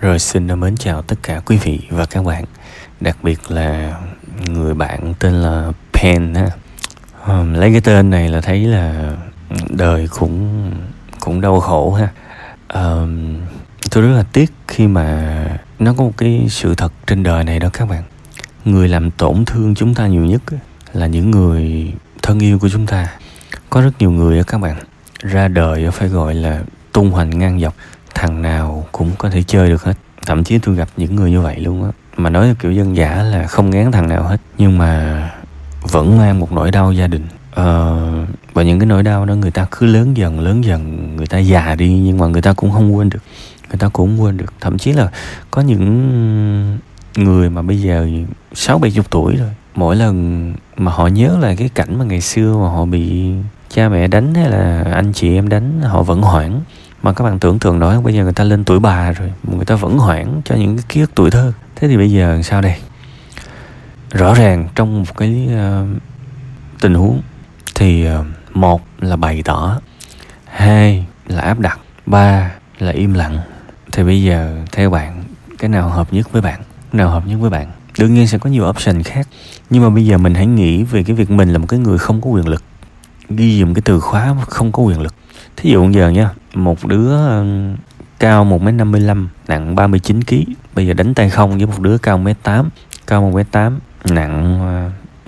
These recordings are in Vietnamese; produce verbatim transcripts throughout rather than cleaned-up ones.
Rồi xin mến chào tất cả quý vị và các bạn, đặc biệt là người bạn tên là PAIN ha. Lấy cái tên này là thấy là đời cũng cũng đau khổ ha. À, tôi rất là tiếc khi mà nó có một cái sự thật trên đời này đó các bạn. Người làm tổn thương chúng ta nhiều nhất là những người thân yêu của chúng ta. Có rất nhiều người đó các bạn, ra đời phải gọi là tung hoành ngang dọc, thằng nào cũng có thể chơi được hết. Thậm chí tôi gặp những người như vậy luôn á, mà nói theo kiểu dân dã là không ngán thằng nào hết, nhưng mà vẫn mang một nỗi đau gia đình. Ờ, và những cái nỗi đau đó người ta cứ lớn dần lớn dần, người ta già đi nhưng mà người ta cũng không quên được, người ta cũng quên được. Thậm chí là có những người mà bây giờ sáu bảy chục tuổi rồi, mỗi lần mà họ nhớ lại cái cảnh mà ngày xưa mà họ bị cha mẹ đánh hay là anh chị em đánh, họ vẫn hoảng. Mà các bạn tưởng tượng nổi, bây giờ người ta lên tuổi bà rồi, người ta vẫn hoảng cho những cái ký ức tuổi thơ. Thế thì bây giờ sao đây? Rõ ràng trong một cái uh, tình huống thì uh, một là bày tỏ, hai là áp đặt, ba là im lặng. Thì bây giờ theo bạn, cái nào hợp nhất với bạn? Cái nào hợp nhất với bạn? Đương nhiên sẽ có nhiều option khác, nhưng mà bây giờ mình hãy nghĩ về cái việc mình là một cái người không có quyền lực. Ghi dùm cái từ khóa không có quyền lực. Thí dụ giờ nha, một đứa cao một mét năm mươi lăm, nặng ba mươi chín ki lô gam, bây giờ đánh tay không với một đứa cao một mét tám, cao một mét tám, nặng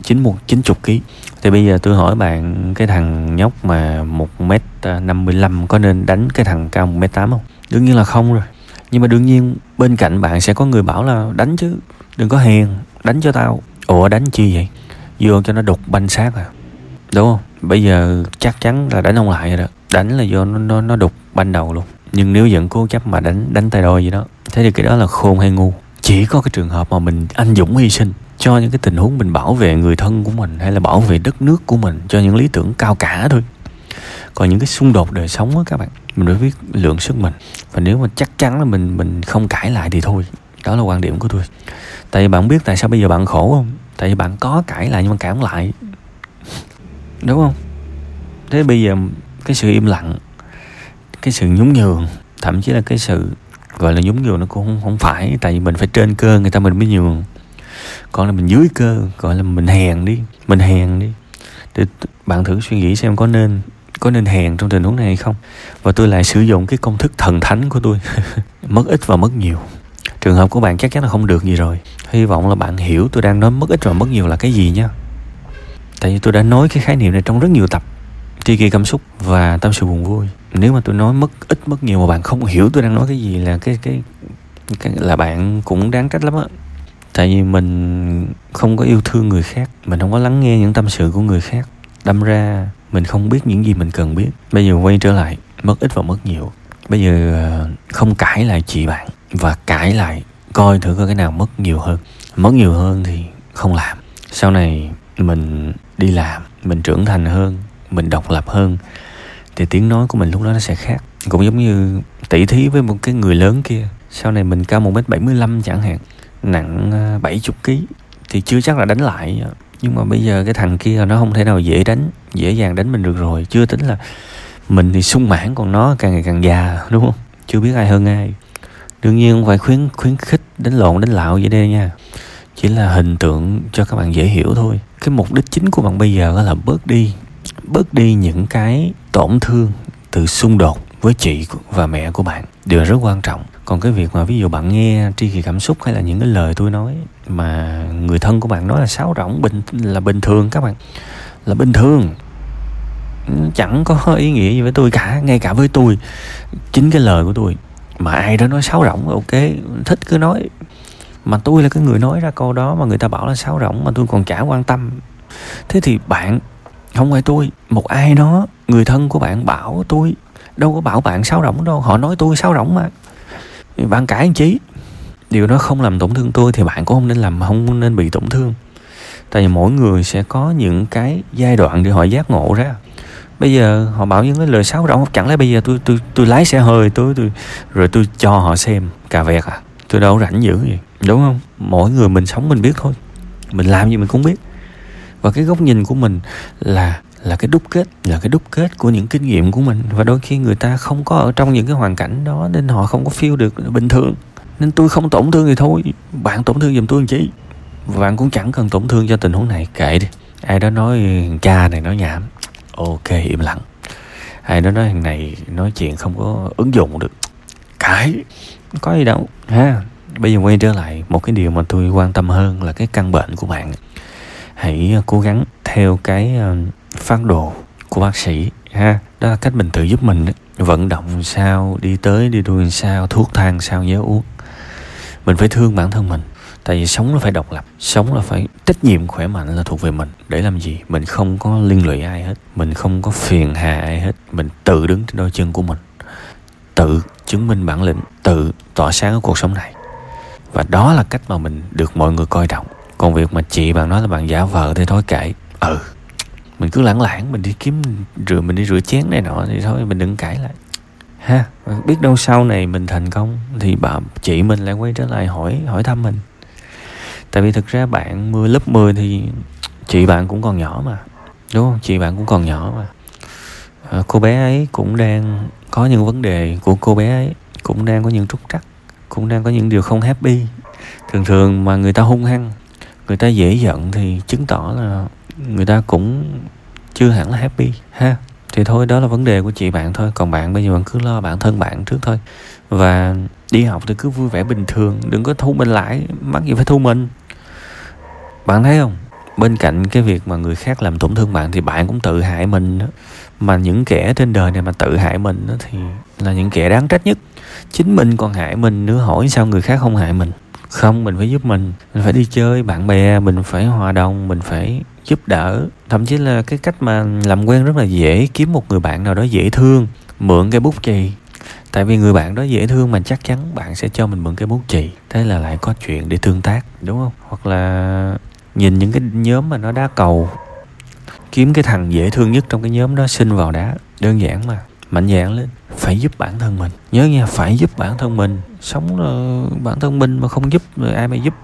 chín mươi ki lô gam. Thì bây giờ tôi hỏi bạn, cái thằng nhóc mà một mét năm mươi lăm có nên đánh cái thằng cao một mét tám không? Đương nhiên là không rồi. Nhưng mà đương nhiên bên cạnh bạn sẽ có người bảo là đánh chứ, đừng có hèn, đánh cho tao. Ủa đánh chi vậy? Vô cho nó đục banh xác à? Đúng không? Bây giờ chắc chắn là đánh ông lại rồi đó. Đánh là do nó, nó, nó đục ban đầu luôn. Nhưng nếu vẫn cố chấp mà đánh đánh tay đôi gì đó, thế thì cái đó là khôn hay ngu? Chỉ có cái trường hợp mà mình anh dũng hy sinh cho những cái tình huống mình bảo vệ người thân của mình, hay là bảo vệ đất nước của mình, cho những lý tưởng cao cả thôi. Còn những cái xung đột đời sống á các bạn, mình phải biết lượng sức mình. Và nếu mà chắc chắn là mình mình không cãi lại thì thôi. Đó là quan điểm của tôi. Tại vì bạn biết tại sao bây giờ bạn khổ không? Tại vì bạn có cãi lại nhưng mà cãi không lại, đúng không? Thế bây giờ cái sự im lặng, cái sự nhún nhường, thậm chí là cái sự gọi là nhún nhường nó cũng không, không phải, tại vì mình phải trên cơ người ta mình mới nhường. Còn là mình dưới cơ, gọi là mình hèn đi, mình hèn đi. Để bạn thử suy nghĩ xem có nên có nên hèn trong tình huống này hay không. Và tôi lại sử dụng cái công thức thần thánh của tôi, mất ít và mất nhiều. Trường hợp của bạn chắc chắn là không được gì rồi. Hy vọng là bạn hiểu tôi đang nói mất ít và mất nhiều là cái gì nha. Tại vì tôi đã nói cái khái niệm này trong rất nhiều tập Tri Kỳ Cảm Xúc và Tâm Sự Buồn Vui. Nếu mà tôi nói mất ít mất nhiều mà bạn không hiểu tôi đang nói cái gì là cái cái, cái là bạn cũng đáng trách lắm á. Tại vì mình không có yêu thương người khác, mình không có lắng nghe những tâm sự của người khác, đâm ra mình không biết những gì mình cần biết. Bây giờ quay trở lại mất ít và mất nhiều. Bây giờ không cãi lại chị bạn, và cãi lại coi thử coi cái nào mất nhiều hơn. Mất nhiều hơn thì không làm. Sau này mình đi làm, mình trưởng thành hơn, mình độc lập hơn, thì tiếng nói của mình lúc đó nó sẽ khác. Cũng giống như tỉ thí với một cái người lớn kia. Sau này mình cao một mét bảy mươi lăm chẳng hạn, nặng bảy mươi ki lô gam, thì chưa chắc là đánh lại. Nhưng mà bây giờ cái thằng kia nó không thể nào dễ đánh, dễ dàng đánh mình được rồi. Chưa tính là mình thì sung mãn, còn nó càng ngày càng già, đúng không? Chưa biết ai hơn ai. Đương nhiên không phải khuyến, khuyến khích đánh lộn, đánh lạo vậy đây nha. Chỉ là hình tượng cho các bạn dễ hiểu thôi. Cái mục đích chính của bạn bây giờ là bớt đi Bớt đi những cái tổn thương từ xung đột với chị và mẹ của bạn. Điều rất quan trọng. Còn cái việc mà ví dụ bạn nghe Tri Kỳ Cảm Xúc hay là những cái lời tôi nói mà người thân của bạn nói là sáo rỗng, bình, là bình thường các bạn. Là bình thường, chẳng có ý nghĩa gì với tôi cả. Ngay cả với tôi, chính cái lời của tôi mà ai đó nói sáo rỗng, ok, thích cứ nói. Mà tôi là cái người nói ra câu đó mà người ta bảo là sáo rỗng mà tôi còn chả quan tâm. Thế thì bạn, không phải tôi, một ai đó, người thân của bạn bảo tôi, đâu có bảo bạn sáo rỗng đâu, họ nói tôi sáo rỗng mà. Bạn cãi chí, điều đó không làm tổn thương tôi thì bạn cũng không nên làm, không nên bị tổn thương. Tại vì mỗi người sẽ có những cái giai đoạn để họ giác ngộ ra. Bây giờ họ bảo những cái lời sáo rỗng, chẳng lẽ bây giờ tôi tôi tôi lái xe hơi tôi tôi rồi tôi cho họ xem cà vẹt à? Tôi đâu rảnh dữ gì, đúng không? Mỗi người mình sống mình biết thôi, mình làm gì mình cũng biết. Và cái góc nhìn của mình là là cái đúc kết, là cái đúc kết của những kinh nghiệm của mình. Và đôi khi người ta không có ở trong những cái hoàn cảnh đó nên họ không có feel được bình thường. nên tôi không tổn thương thì thôi, bạn tổn thương giùm tôi làm chi. Và bạn cũng chẳng cần tổn thương cho tình huống này, kệ đi. Ai đó nói cha này nói nhảm, ok im lặng. Ai đó nói thằng này nói chuyện không có ứng dụng được, cãi, có gì đâu ha. Bây giờ quay trở lại một cái điều mà tôi quan tâm hơn là cái căn bệnh của bạn. Hãy cố gắng theo cái phác đồ của bác sĩ ha, đó là cách mình tự giúp mình, vận động sao, đi tới đi lui sao, thuốc thang sao, nhớ uống. Mình phải thương bản thân mình, tại vì sống là phải độc lập, sống là phải trách nhiệm khỏe mạnh là thuộc về mình. Để làm gì? Mình không có liên lụy ai hết, mình không có phiền hà ai hết, mình tự đứng trên đôi chân của mình, tự chứng minh bản lĩnh, tự tỏa sáng ở cuộc sống này. Và đó là cách mà mình được mọi người coi trọng. Còn việc mà chị bạn nói là bạn giả vờ thì thôi kệ. Ừ, mình cứ lãng lãng, mình đi kiếm rồi mình đi rửa chén này nọ thì thôi, mình đừng cãi lại ha. Biết đâu sau này mình thành công thì bà chị mình lại quay trở lại hỏi hỏi thăm mình. Tại vì thực ra bạn mười lớp mười thì chị bạn cũng còn nhỏ mà, đúng không? Chị bạn cũng còn nhỏ mà, à, cô bé ấy cũng đang có những vấn đề của cô bé ấy, cũng đang có những trúc trắc, cũng đang có những điều không happy. Thường thường mà người ta hung hăng, người ta dễ giận thì chứng tỏ là người ta cũng chưa hẳn là happy ha. Thì thôi, đó là vấn đề của chị bạn thôi. Còn bạn bây giờ bạn cứ lo bản thân bạn trước thôi. Và đi học thì cứ vui vẻ bình thường, đừng có thu mình lại, mắc gì phải thu mình. Bạn thấy không? Bên cạnh cái việc mà người khác làm tổn thương bạn thì bạn cũng tự hại mình đó. Mà những kẻ trên đời này mà tự hại mình đó thì là những kẻ đáng trách nhất. Chính mình còn hại mình nữa, hỏi sao người khác không hại mình. Không, mình phải giúp mình, mình phải đi chơi bạn bè, mình phải hòa đồng, mình phải giúp đỡ. Thậm chí là cái cách mà làm quen rất là dễ, kiếm một người bạn nào đó dễ thương, mượn cái bút chì. Tại vì người bạn đó dễ thương mà chắc chắn bạn sẽ cho mình mượn cái bút chì. Thế là lại có chuyện để tương tác, đúng không? Hoặc là nhìn những cái nhóm mà nó đá cầu, kiếm cái thằng dễ thương nhất trong cái nhóm đó xin vào đá. Đơn giản mà, mạnh dạn lên. Phải giúp bản thân mình, nhớ nha, phải giúp bản thân mình. Sống là bản thân mình mà không giúp rồi ai mà giúp.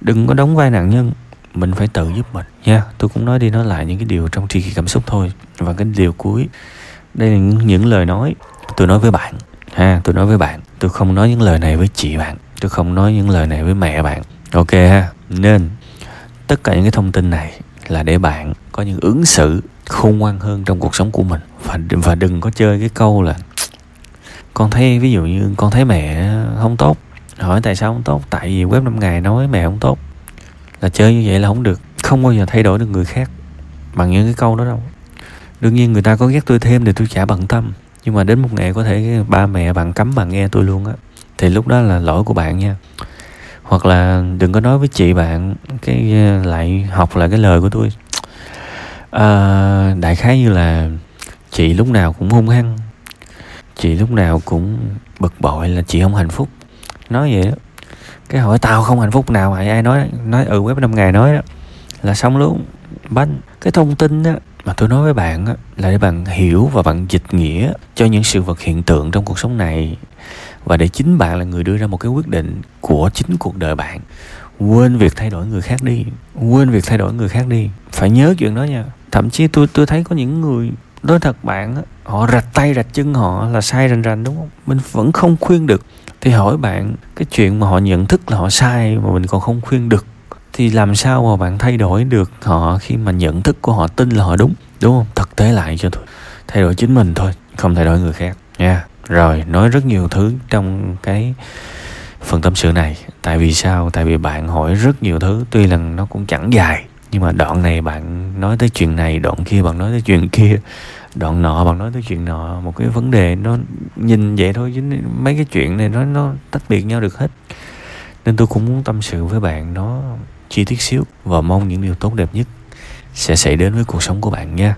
Đừng có đóng vai nạn nhân, mình phải tự giúp mình nha. Tôi cũng nói đi nói lại những cái điều trong tri kỷ cảm xúc thôi. Và cái điều cuối, đây là những lời nói tôi nói với bạn ha, tôi nói với bạn. Tôi không nói những lời này với chị bạn, tôi không nói những lời này với mẹ bạn, ok ha. Nên tất cả những cái thông tin này là để bạn có những ứng xử khôn ngoan hơn trong cuộc sống của mình. Và, và đừng có chơi cái câu là con thấy, ví dụ như con thấy mẹ không tốt, hỏi tại sao không tốt, tại vì web năm ngày nói mẹ không tốt. Là chơi như vậy là không được, không bao giờ thay đổi được người khác bằng những cái câu đó đâu. Đương nhiên người ta có ghét tôi thêm thì tôi chả bận tâm, nhưng mà đến một ngày có thể ba mẹ bạn cấm bạn nghe tôi luôn á, thì lúc đó là lỗi của bạn nha. Hoặc là đừng có nói với chị bạn cái lại học lại cái lời của tôi. À, đại khái như là chị lúc nào cũng hung hăng, chị lúc nào cũng bực bội là chị không hạnh phúc. Nói vậy đó, cái hỏi tao không hạnh phúc nào mày, ai nói nói ừ web năm ngày nói đó là xong luôn bánh. Cái thông tin đó mà tôi nói với bạn đó, là để bạn hiểu và bạn dịch nghĩa cho những sự vật hiện tượng trong cuộc sống này, và để chính bạn là người đưa ra một cái quyết định của chính cuộc đời bạn. Quên việc thay đổi người khác đi, quên việc thay đổi người khác đi, phải nhớ chuyện đó nha. Thậm chí tôi tôi thấy có những người, nói thật bạn á, họ rạch tay rạch chân họ là sai rành rành, đúng không? Mình vẫn không khuyên được. Thì hỏi bạn, cái chuyện mà họ nhận thức là họ sai mà mình còn không khuyên được, thì làm sao mà bạn thay đổi được họ khi mà nhận thức của họ tin là họ đúng, đúng không? Thực tế lại cho tôi, thay đổi chính mình thôi, không thay đổi người khác nha. Yeah. Rồi, nói rất nhiều thứ trong cái phần tâm sự này. Tại vì sao? Tại vì bạn hỏi rất nhiều thứ, tuy là nó cũng chẳng dài. Nhưng mà đoạn này bạn nói tới chuyện này, đoạn kia bạn nói tới chuyện kia, đoạn nọ bạn nói tới chuyện nọ. Một cái vấn đề nó nhìn vậy thôi chứ mấy cái chuyện này nó, nó tách biệt nhau được hết. Nên tôi cũng muốn tâm sự với bạn nó chi tiết xíu, và mong những điều tốt đẹp nhất sẽ xảy đến với cuộc sống của bạn nha.